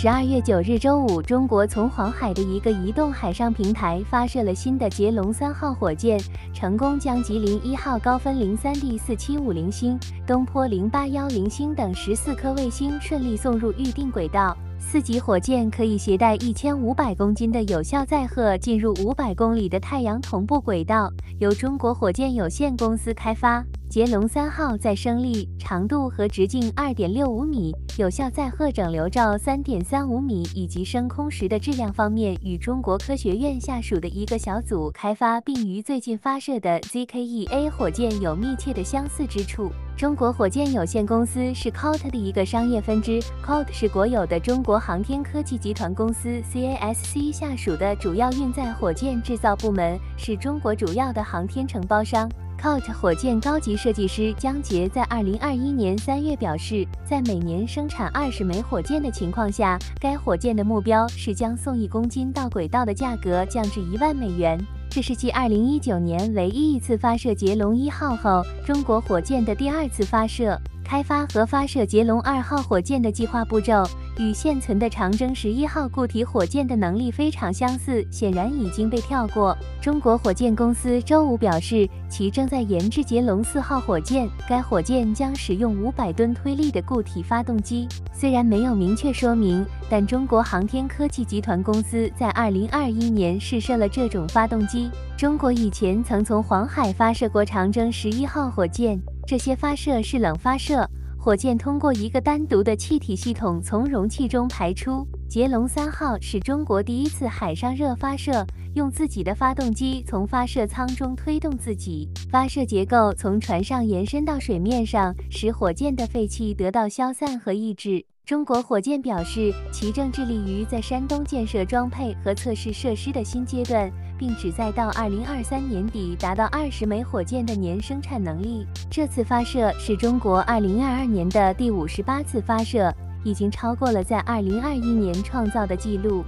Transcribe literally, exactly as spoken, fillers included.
十二月九日周五，中国从黄海的一个移动海上平台发射了新的捷龙三号火箭，成功将吉林一号高分零三 D 四七五零星、东坡零八幺零星等十四颗卫星顺利送入预定轨道。四级火箭可以携带一千五百公斤的有效载荷进入五百公里的太阳同步轨道，由中国火箭有限公司开发。 捷龙三号在升力、长度和直径 二点六五米、有效载荷整流罩 三点三五米以及升空时的质量方面，与中国科学院下属的一个小组开发并与最近发射的 Z K 一 A 火箭有密切的相似之处。中国火箭有限公司是 C A L T 的一个商业分支 ，C A L T 是国有的中国航天科技集团公司 C A S C 下属的主要运载火箭制造部门，是中国主要的航天承包商。 C A L T 火箭高级设计师江杰在二零二一年三月表示，在每年生产二十枚火箭的情况下，该火箭的目标是将送一公斤到轨道的价格降至一万美元。这是继二零一九年唯一一次发射捷龙一号后，中国火箭的第二次发射。 开发和发射捷龙二号火箭的计划步骤与现存的长征十一号固体火箭的能力非常相似，显然已经被跳过。中国火箭公司周五表示，其正在研制捷龙四号火箭，该火箭将使用五百吨推力的固体发动机。虽然没有明确说明，但中国航天科技集团公司在二零二一年试射了这种发动机。中国以前曾从黄海发射过长征十一号火箭。 这些发射是冷发射，火箭通过一个单独的气体系统从容器中排出。捷龙三号是中国第一次海上热发射，用自己的发动机从发射舱中推动自己，发射结构从船上延伸到水面上，使火箭的废气得到消散和抑制。 中国火箭表示，其正致力于在山东建设装配和测试设施的新阶段，并旨在到二零二三年底达到二十枚火箭的年生产能力。这次发射是中国二零二二年的第五十八次发射，已经超过了在二零二一年创造的记录。